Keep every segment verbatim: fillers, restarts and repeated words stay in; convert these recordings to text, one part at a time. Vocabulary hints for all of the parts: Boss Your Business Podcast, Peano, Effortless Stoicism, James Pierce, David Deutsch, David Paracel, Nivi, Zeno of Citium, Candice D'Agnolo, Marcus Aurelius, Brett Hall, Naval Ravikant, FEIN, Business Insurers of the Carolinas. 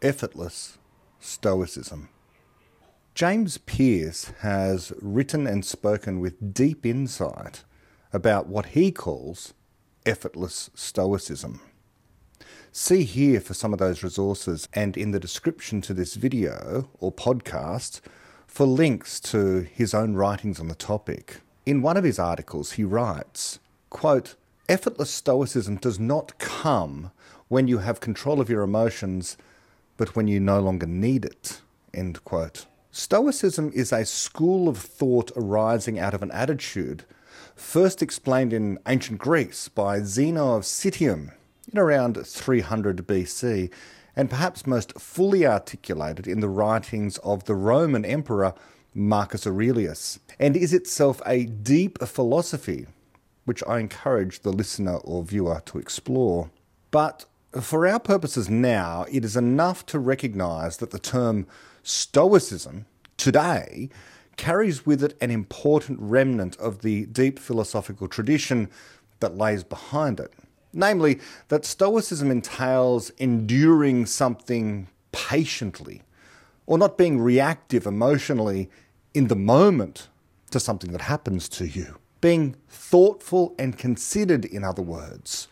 Effortless Stoicism. James Pierce has written and spoken with deep insight about what he calls effortless stoicism. See here for some of those resources and in the description to this video or podcast for links to his own writings on the topic. In one of his articles he writes, quote, "Effortless stoicism does not come when you have control of your emotions, but when you no longer need it," end quote. Stoicism is a school of thought arising out of an attitude first explained in ancient Greece by Zeno of Citium in around three hundred B C, and perhaps most fully articulated in the writings of the Roman emperor Marcus Aurelius, and is itself a deep philosophy which I encourage the listener or viewer to explore. But for our purposes now, it is enough to recognize that the term Stoicism today carries with it an important remnant of the deep philosophical tradition that lays behind it. Namely, that Stoicism entails enduring something patiently, or not being reactive emotionally in the moment to something that happens to you. Being thoughtful and considered, in other words.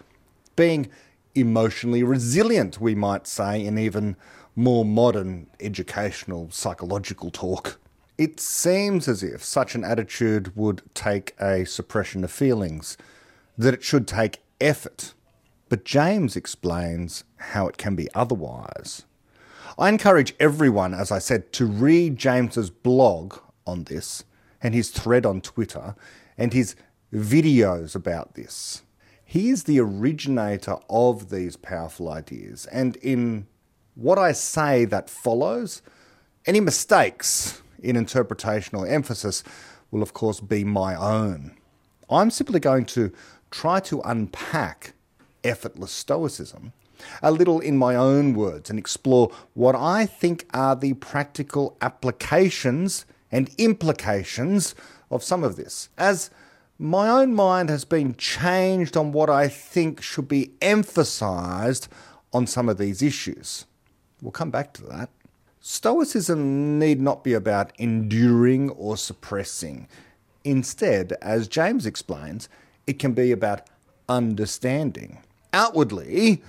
Being emotionally resilient, we might say, in even more modern educational psychological talk. It seems as if such an attitude would take a suppression of feelings, that it should take effort. But James explains how it can be otherwise. I encourage everyone, as I said, to read James's blog on this, and his thread on Twitter, and his videos about this. He is the originator of these powerful ideas, and in what I say that follows, any mistakes in interpretation or emphasis will of course be my own. I'm simply going to try to unpack effortless stoicism a little in my own words and explore what I think are the practical applications and implications of some of this, as my own mind has been changed on what I think should be emphasised on some of these issues. We'll come back to that. Stoicism need not be about enduring or suppressing. Instead, as James explains, it can be about understanding. Outwardly,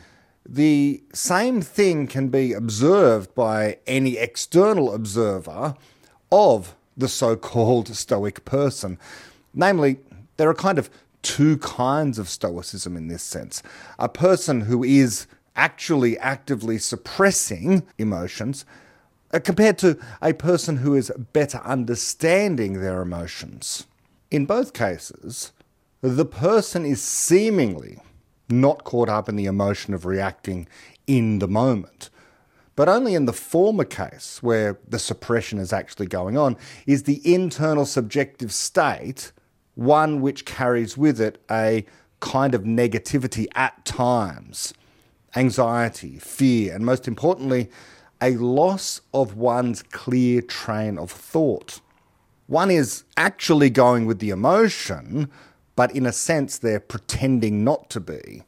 the same thing can be observed by any external observer of the so-called Stoic person. Namely, there are kind of two kinds of Stoicism in this sense. A person who is actually actively suppressing emotions uh, compared to a person who is better understanding their emotions. In both cases, the person is seemingly not caught up in the emotion of reacting in the moment. But only in the former case, where the suppression is actually going on, is the internal subjective state one which carries with it a kind of negativity at times. Anxiety, fear, and most importantly, a loss of one's clear train of thought. One is actually going with the emotion, but in a sense they're pretending not to be.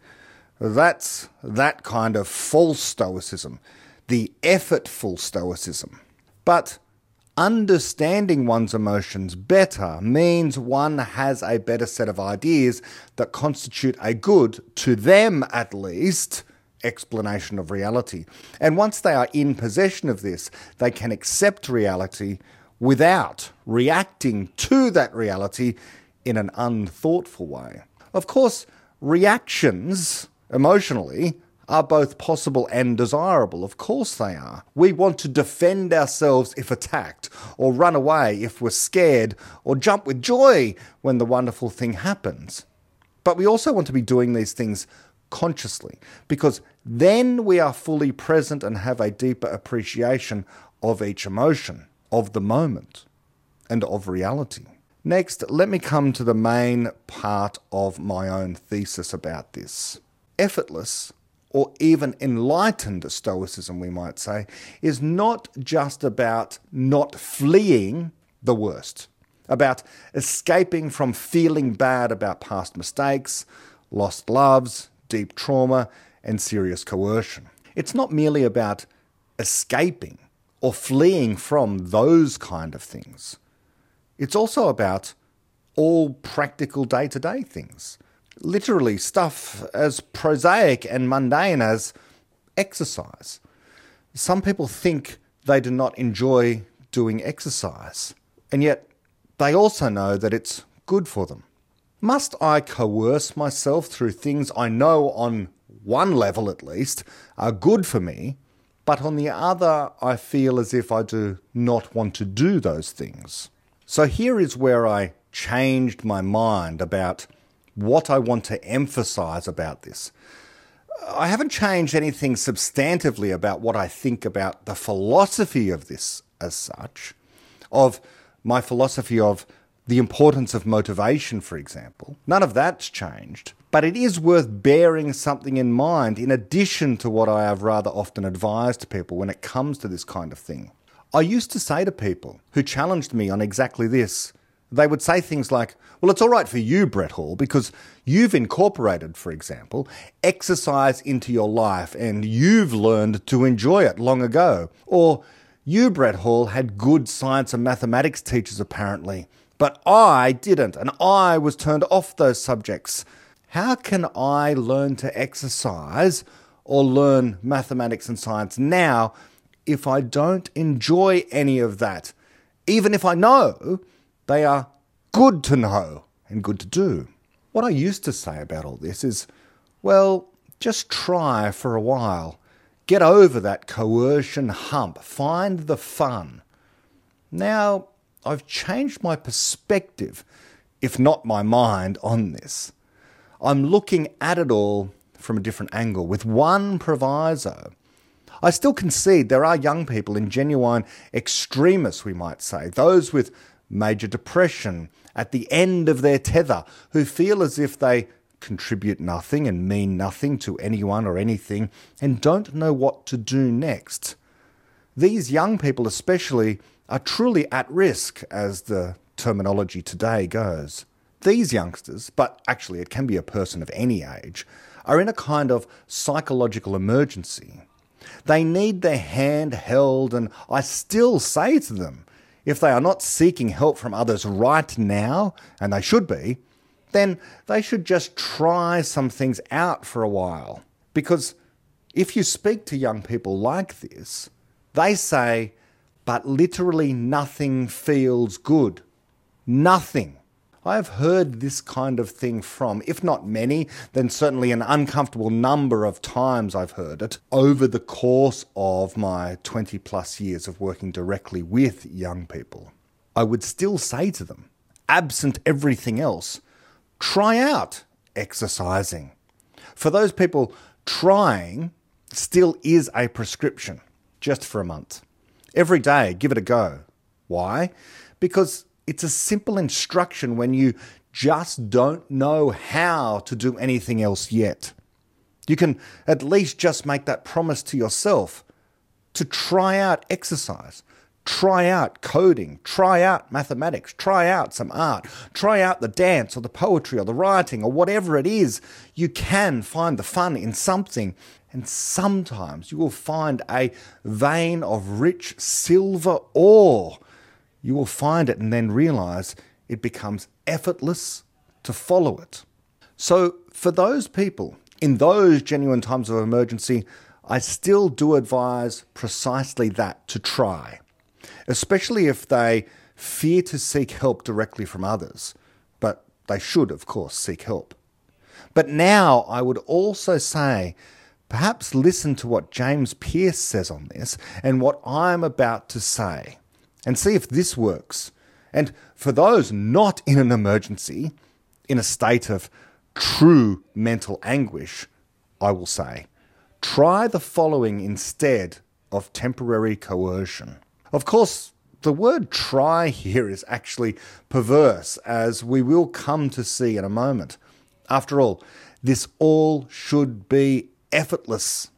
That's that kind of false stoicism, the effortful stoicism. But understanding one's emotions better means one has a better set of ideas that constitute a good, to them at least, explanation of reality. And once they are in possession of this, they can accept reality without reacting to that reality in an unthoughtful way. Of course, reactions emotionally are both possible and desirable. Of course they are. We want to defend ourselves if attacked, or run away if we're scared, or jump with joy when the wonderful thing happens. But we also want to be doing these things consciously, because then we are fully present and have a deeper appreciation of each emotion, of the moment, and of reality. Next, let me come to the main part of my own thesis about this. Effortless, or even enlightened stoicism, we might say, is not just about not fleeing the worst, about escaping from feeling bad about past mistakes, lost loves, deep trauma, and serious coercion. It's not merely about escaping or fleeing from those kind of things. It's also about all practical day-to-day things. Literally stuff as prosaic and mundane as exercise. Some people think they do not enjoy doing exercise, and yet they also know that it's good for them. Must I coerce myself through things I know on one level at least are good for me, but on the other I feel as if I do not want to do those things? So here is where I changed my mind about what I want to emphasize about this. I haven't changed anything substantively about what I think about the philosophy of this as such, of my philosophy of the importance of motivation, for example. None of that's changed, but it is worth bearing something in mind in addition to what I have rather often advised people when it comes to this kind of thing. I used to say to people who challenged me on exactly this, they would say things like, well, it's all right for you, Brett Hall, because you've incorporated, for example, exercise into your life and you've learned to enjoy it long ago. Or, you, Brett Hall, had good science and mathematics teachers apparently, but I didn't and I was turned off those subjects. How can I learn to exercise or learn mathematics and science now if I don't enjoy any of that, even if I know they are good to know and good to do? What I used to say about all this is, well, just try for a while. Get over that coercion hump. Find the fun. Now, I've changed my perspective, if not my mind, on this. I'm looking at it all from a different angle, with one proviso. I still concede there are young people and genuine extremists, we might say, those with major depression, at the end of their tether, who feel as if they contribute nothing and mean nothing to anyone or anything and don't know what to do next. These young people especially are truly at risk, as the terminology today goes. These youngsters, but actually it can be a person of any age, are in a kind of psychological emergency. They need their hand held, and I still say to them, if they are not seeking help from others right now, and they should be, then they should just try some things out for a while. Because if you speak to young people like this, they say, but literally nothing feels good. Nothing. I have heard this kind of thing from, if not many, then certainly an uncomfortable number of times I've heard it over the course of my twenty plus years of working directly with young people. I would still say to them, absent everything else, try out exercising. For those people, trying still is a prescription, just for a month. Every day, give it a go. Why? Because it's a simple instruction when you just don't know how to do anything else yet. You can at least just make that promise to yourself to try out exercise, try out coding, try out mathematics, try out some art, try out the dance or the poetry or the writing or whatever it is. You can find the fun in something, and sometimes you will find a vein of rich silver ore. You will find it and then realize it becomes effortless to follow it. So for those people, in those genuine times of emergency, I still do advise precisely that, to try, especially if they fear to seek help directly from others. But they should, of course, seek help. But now I would also say, perhaps listen to what James Pierce says on this and what I'm about to say, and see if this works. And for those not in an emergency, in a state of true mental anguish, I will say, try the following instead of temporary coercion. Of course, the word try here is actually perverse, as we will come to see in a moment. After all, this all should be effortless.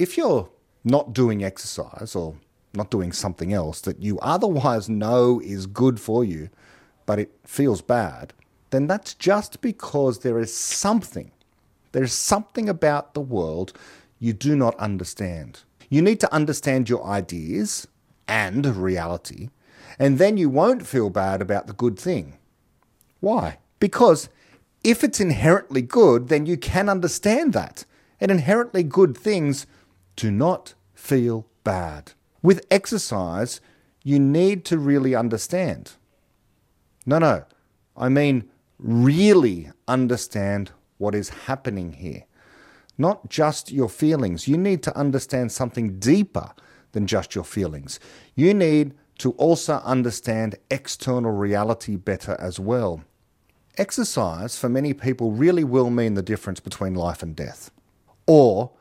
If you're not doing exercise or not doing something else that you otherwise know is good for you, but it feels bad, then that's just because there is something, there is something about the world you do not understand. You need to understand your ideas and reality, and then you won't feel bad about the good thing. Why? Because if it's inherently good, then you can understand that. And inherently good things do not feel bad. With exercise, you need to really understand. No, no, I mean really understand what is happening here. Not just your feelings. You need to understand something deeper than just your feelings. You need to also understand external reality better as well. Exercise, for many people, really will mean the difference between life and death, or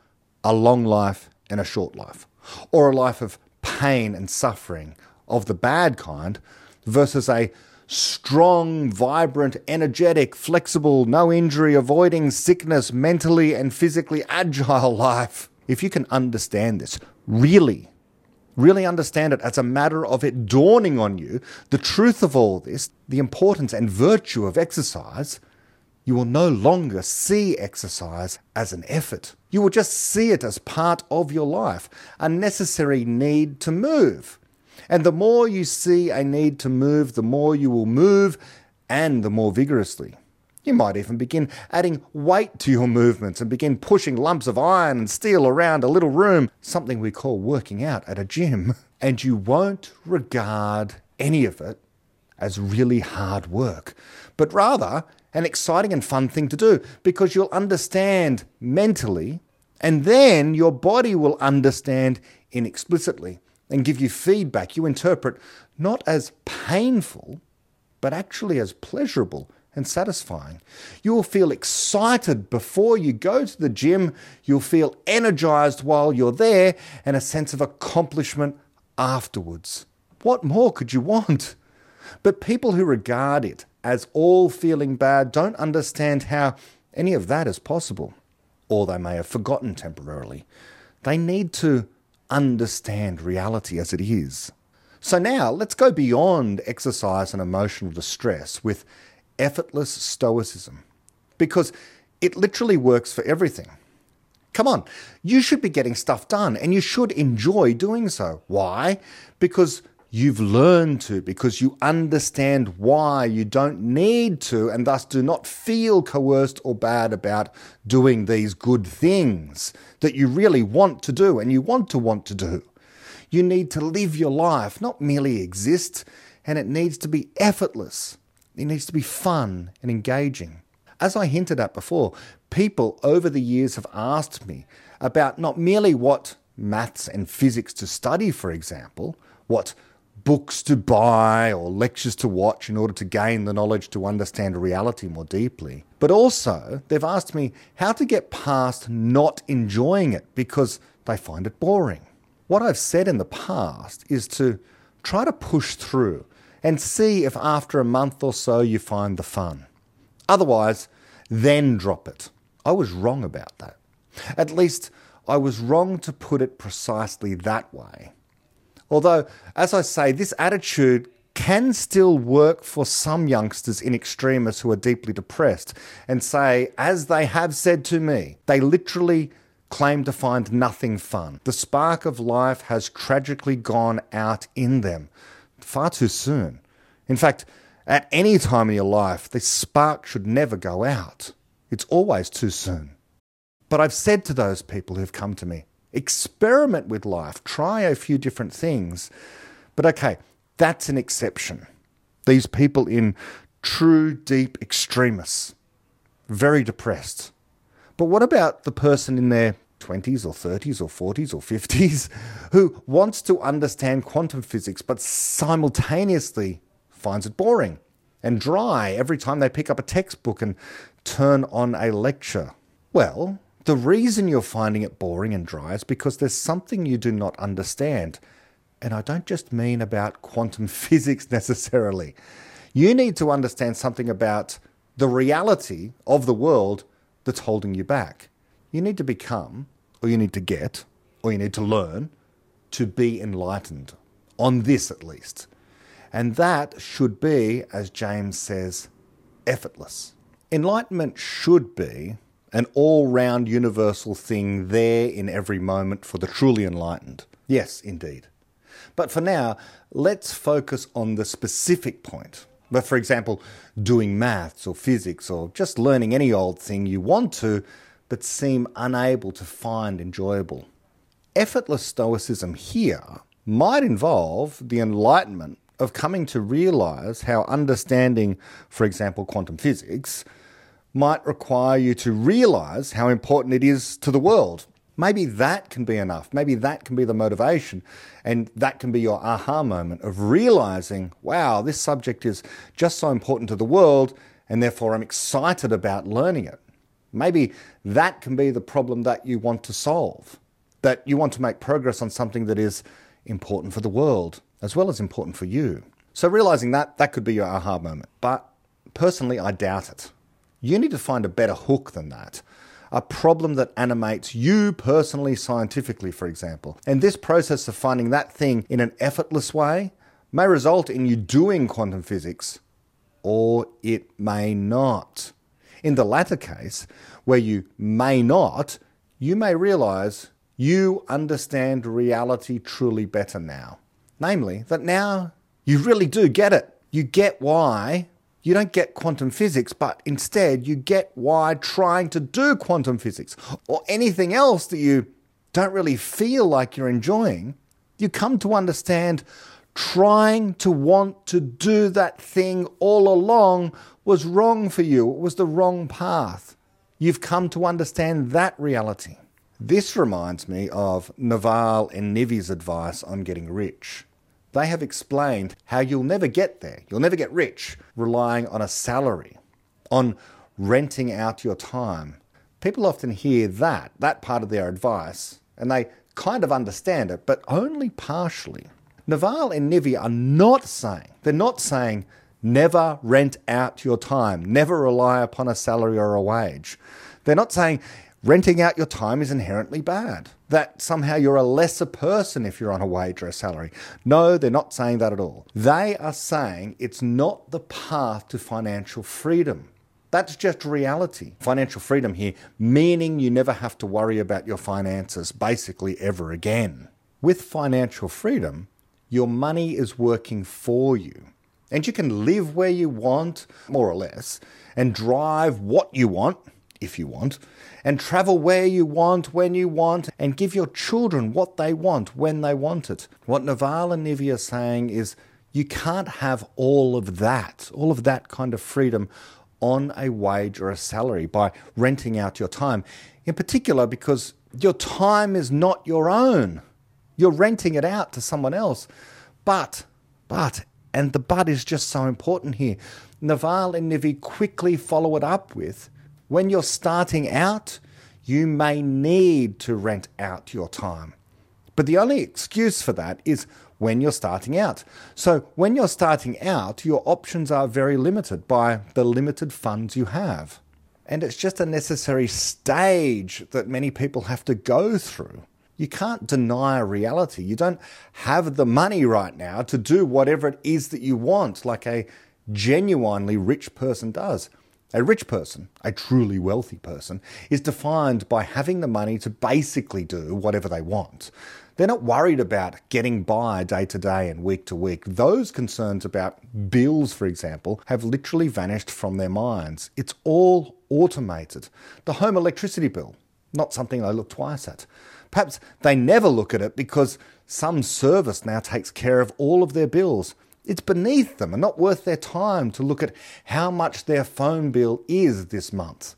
a long life and a short life, or a life of pain and suffering of the bad kind versus a strong, vibrant, energetic, flexible, no injury, avoiding sickness, mentally and physically agile life. If you can understand this, really, really understand it as a matter of it dawning on you, the truth of all this, the importance and virtue of exercise, you will no longer see exercise as an effort. You will just see it as part of your life, a necessary need to move. And the more you see a need to move, the more you will move, and the more vigorously. You might even begin adding weight to your movements and begin pushing lumps of iron and steel around a little room, something we call working out at a gym. And you won't regard any of it as really hard work, but rather an exciting and fun thing to do, because you'll understand mentally, and then your body will understand inexplicitly and give you feedback you interpret not as painful, but actually as pleasurable and satisfying. You will feel excited before you go to the gym, you'll feel energized while you're there, and a sense of accomplishment afterwards. What more could you want? But people who regard it as all feeling bad don't understand how any of that is possible, or they may have forgotten temporarily. They need to understand reality as it is. So now let's go beyond exercise and emotional distress with effortless stoicism, because it literally works for everything. Come on, you should be getting stuff done and you should enjoy doing so. Why? Because you've learned to, because you understand why you don't need to, and thus do not feel coerced or bad about doing these good things that you really want to do and you want to want to do. You need to live your life, not merely exist, and it needs to be effortless. It needs to be fun and engaging. As I hinted at before, people over the years have asked me about not merely what maths and physics to study, for example, what books to buy or lectures to watch in order to gain the knowledge to understand reality more deeply. But also, they've asked me how to get past not enjoying it because they find it boring. What I've said in the past is to try to push through and see if after a month or so you find the fun. Otherwise, then drop it. I was wrong about that. At least, I was wrong to put it precisely that way. Although, as I say, this attitude can still work for some youngsters in extremis who are deeply depressed and say, as they have said to me, they literally claim to find nothing fun. The spark of life has tragically gone out in them far too soon. In fact, at any time in your life, this spark should never go out. It's always too soon. But I've said to those people who've come to me, experiment with life, try a few different things. But okay, that's an exception. These people in true deep extremis, very depressed. But what about the person in their twenties or thirties or forties or fifties who wants to understand quantum physics but simultaneously finds it boring and dry every time they pick up a textbook and turn on a lecture? Well, the reason you're finding it boring and dry is because there's something you do not understand. And I don't just mean about quantum physics necessarily. You need to understand something about the reality of the world that's holding you back. You need to become, or you need to get, or you need to learn to be enlightened, on this at least. And that should be, as James says, effortless. Enlightenment should be an all-round universal thing there in every moment for the truly enlightened. Yes, indeed. But for now, let's focus on the specific point. But for example, doing maths or physics or just learning any old thing you want to, but seem unable to find enjoyable. Effortless Stoicism here might involve the enlightenment of coming to realize how understanding, for example, quantum physics, might require you to realize how important it is to the world. Maybe that can be enough. Maybe that can be the motivation. And that can be your aha moment of realizing, wow, this subject is just so important to the world, and therefore I'm excited about learning it. Maybe that can be the problem that you want to solve, that you want to make progress on something that is important for the world, as well as important for you. So realizing that, that could be your aha moment. But personally, I doubt it. You need to find a better hook than that. A problem that animates you personally, scientifically, for example. And this process of finding that thing in an effortless way may result in you doing quantum physics, or it may not. In the latter case, where you may not, you may realize you understand reality truly better now. Namely, that now you really do get it. You get why. You don't get quantum physics, but instead you get why trying to do quantum physics or anything else that you don't really feel like you're enjoying, you come to understand trying to want to do that thing all along was wrong for you. It was the wrong path. You've come to understand that reality. This reminds me of Naval and Nivi's advice on getting rich. They have explained how you'll never get there. You'll never get rich relying on a salary, on renting out your time. People often hear that, that part of their advice, and they kind of understand it, but only partially. Naval and Nivi are not saying, they're not saying, never rent out your time, never rely upon a salary or a wage. They're not saying renting out your time is inherently bad, that somehow you're a lesser person if you're on a wage or a salary. No, they're not saying that at all. They are saying it's not the path to financial freedom. That's just reality. Financial freedom here, meaning you never have to worry about your finances basically ever again. With financial freedom, your money is working for you. And you can live where you want, more or less, and drive what you want, if you want, and travel where you want, when you want, and give your children what they want, when they want it. What Naval and Nivi are saying is you can't have all of that, all of that kind of freedom on a wage or a salary by renting out your time, in particular because your time is not your own. You're renting it out to someone else. But, but, and the but is just so important here. Naval and Nivi quickly follow it up with, when you're starting out, you may need to rent out your time. But the only excuse for that is when you're starting out. So when you're starting out, your options are very limited by the limited funds you have. And it's just a necessary stage that many people have to go through. You can't deny reality. You don't have the money right now to do whatever it is that you want, like a genuinely rich person does. A rich person, a truly wealthy person, is defined by having the money to basically do whatever they want. They're not worried about getting by day to day and week to week. Those concerns about bills, for example, have literally vanished from their minds. It's all automated. The home electricity bill, not something they look twice at. Perhaps they never look at it because some service now takes care of all of their bills. It's beneath them and not worth their time to look at how much their phone bill is this month.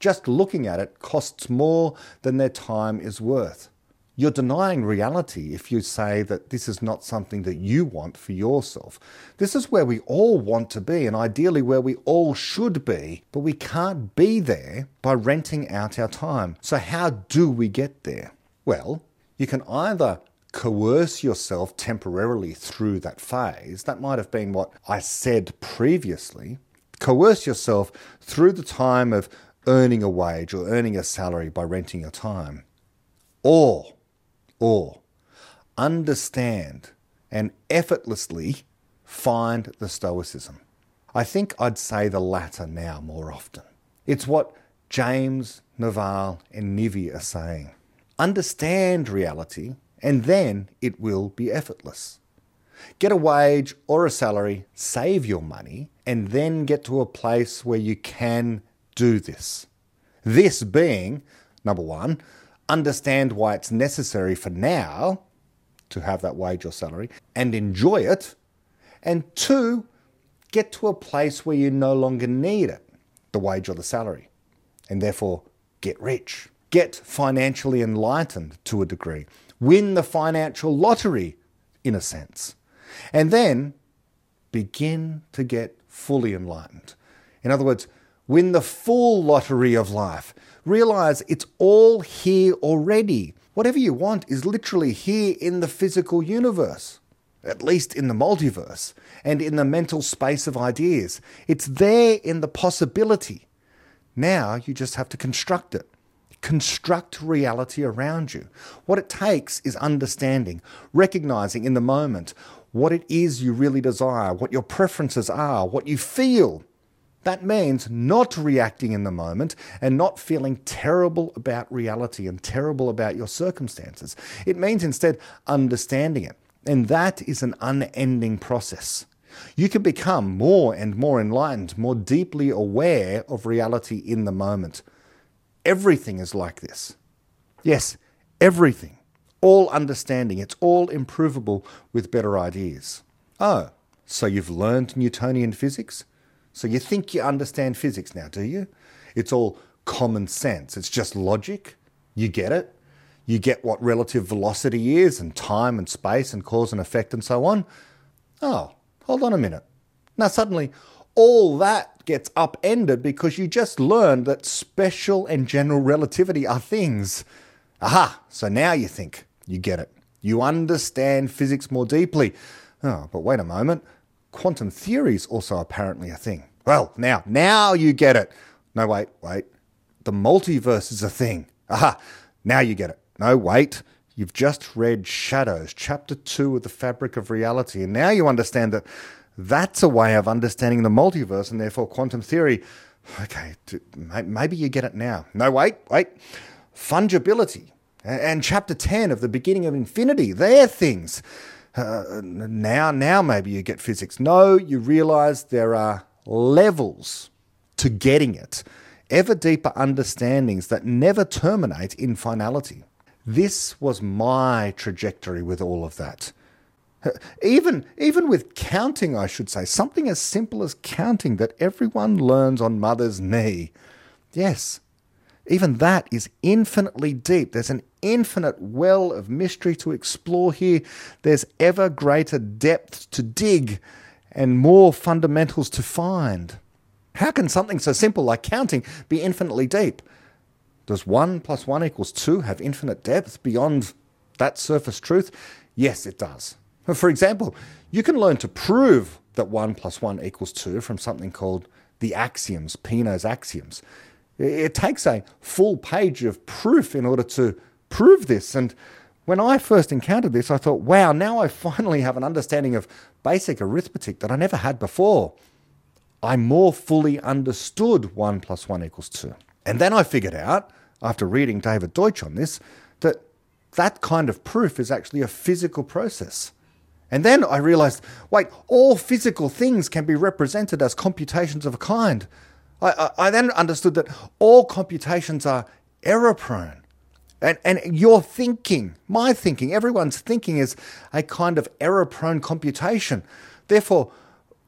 Just looking at it costs more than their time is worth. You're denying reality if you say that this is not something that you want for yourself. This is where we all want to be and ideally where we all should be, but we can't be there by renting out our time. So how do we get there? Well, you can either coerce yourself temporarily through that phase. That might have been what I said previously. Coerce yourself through the time of earning a wage or earning a salary by renting your time. Or, or understand and effortlessly find the Stoicism. I think I'd say the latter now more often. It's what James Nerval, and Nivi are saying. Understand reality, and then it will be effortless. Get a wage or a salary, save your money, and then get to a place where you can do this. This being, number one, understand why it's necessary for now to have that wage or salary and enjoy it. And two, get to a place where you no longer need it, the wage or the salary, and therefore get rich. Get financially enlightened to a degree. Win the financial lottery, in a sense. And then begin to get fully enlightened. In other words, win the full lottery of life. Realize it's all here already. Whatever you want is literally here in the physical universe, at least in the multiverse and in the mental space of ideas. It's there in the possibility. Now you just have to construct it. Construct reality around you. What it takes is understanding, recognizing in the moment what it is you really desire, what your preferences are, what you feel. That means not reacting in the moment and not feeling terrible about reality and terrible about your circumstances. It means instead understanding it. And that is an unending process. You can become more and more enlightened, more deeply aware of reality in the moment. Everything is like this. Yes, everything. All understanding. It's all improvable with better ideas. Oh, so you've learned Newtonian physics? So you think you understand physics now, do you? It's all common sense. It's just logic. You get it. You get what relative velocity is and time and space and cause and effect and so on. Oh, hold on a minute. Now suddenly all that gets upended because you just learned that special and general relativity are things. Aha, so now you think you get it. You understand physics more deeply. Oh, but wait a moment. Quantum theory is also apparently a thing. Well, now, now you get it. No, wait, wait. The multiverse is a thing. Aha, now you get it. No, wait. You've just read Shadows, chapter two of The Fabric of Reality, and now you understand that that's a way of understanding the multiverse and therefore quantum theory. Okay, maybe you get it now. No, wait, wait. Fungibility and chapter ten of The Beginning of Infinity, they're things. Uh, now, now maybe you get physics. No, you realize there are levels to getting it. Ever deeper understandings that never terminate in finality. This was my trajectory with all of that. Even, even with counting, I should say, something as simple as counting that everyone learns on mother's knee. Yes, even that is infinitely deep. There's an infinite well of mystery to explore here. There's ever greater depth to dig and more fundamentals to find. How can something so simple like counting be infinitely deep? Does one plus one equals two have infinite depth beyond that surface truth? Yes, it does. For example, you can learn to prove that one plus one equals two from something called the axioms, Peano's axioms. It takes a full page of proof in order to prove this. And when I first encountered this, I thought, wow, now I finally have an understanding of basic arithmetic that I never had before. I more fully understood one plus one equals two. And then I figured out, after reading David Deutsch on this, that that kind of proof is actually a physical process. And then I realized, wait, all physical things can be represented as computations of a kind. I, I, I then understood that all computations are error-prone. And, and your thinking, my thinking, everyone's thinking is a kind of error-prone computation. Therefore,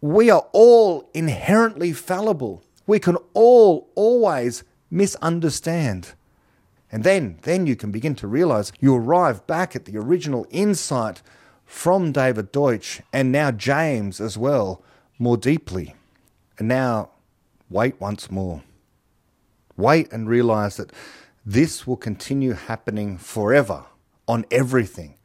we are all inherently fallible. We can all always misunderstand. And then, then you can begin to realize you arrive back at the original insight from David Deutsch and now James as well, more deeply. And now wait once more. Wait and realize that this will continue happening forever on everything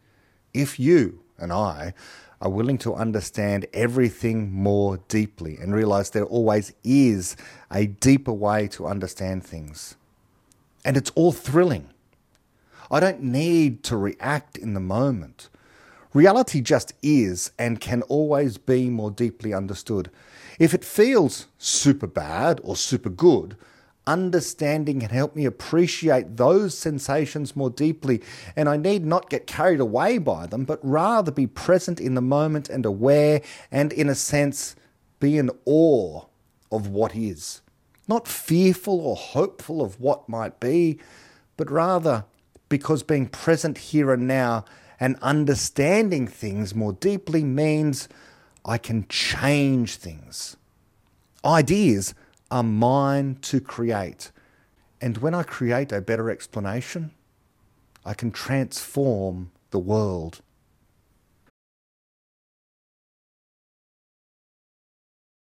if you and I are willing to understand everything more deeply and realize there always is a deeper way to understand things. And it's all thrilling. I don't need to react in the moment. Reality just is and can always be more deeply understood. If it feels super bad or super good, understanding can help me appreciate those sensations more deeply, and I need not get carried away by them, but rather be present in the moment and aware, and in a sense, be in awe of what is. Not fearful or hopeful of what might be, but rather because being present here and now and understanding things more deeply means I can change things. Ideas are mine to create. And when I create a better explanation, I can transform the world.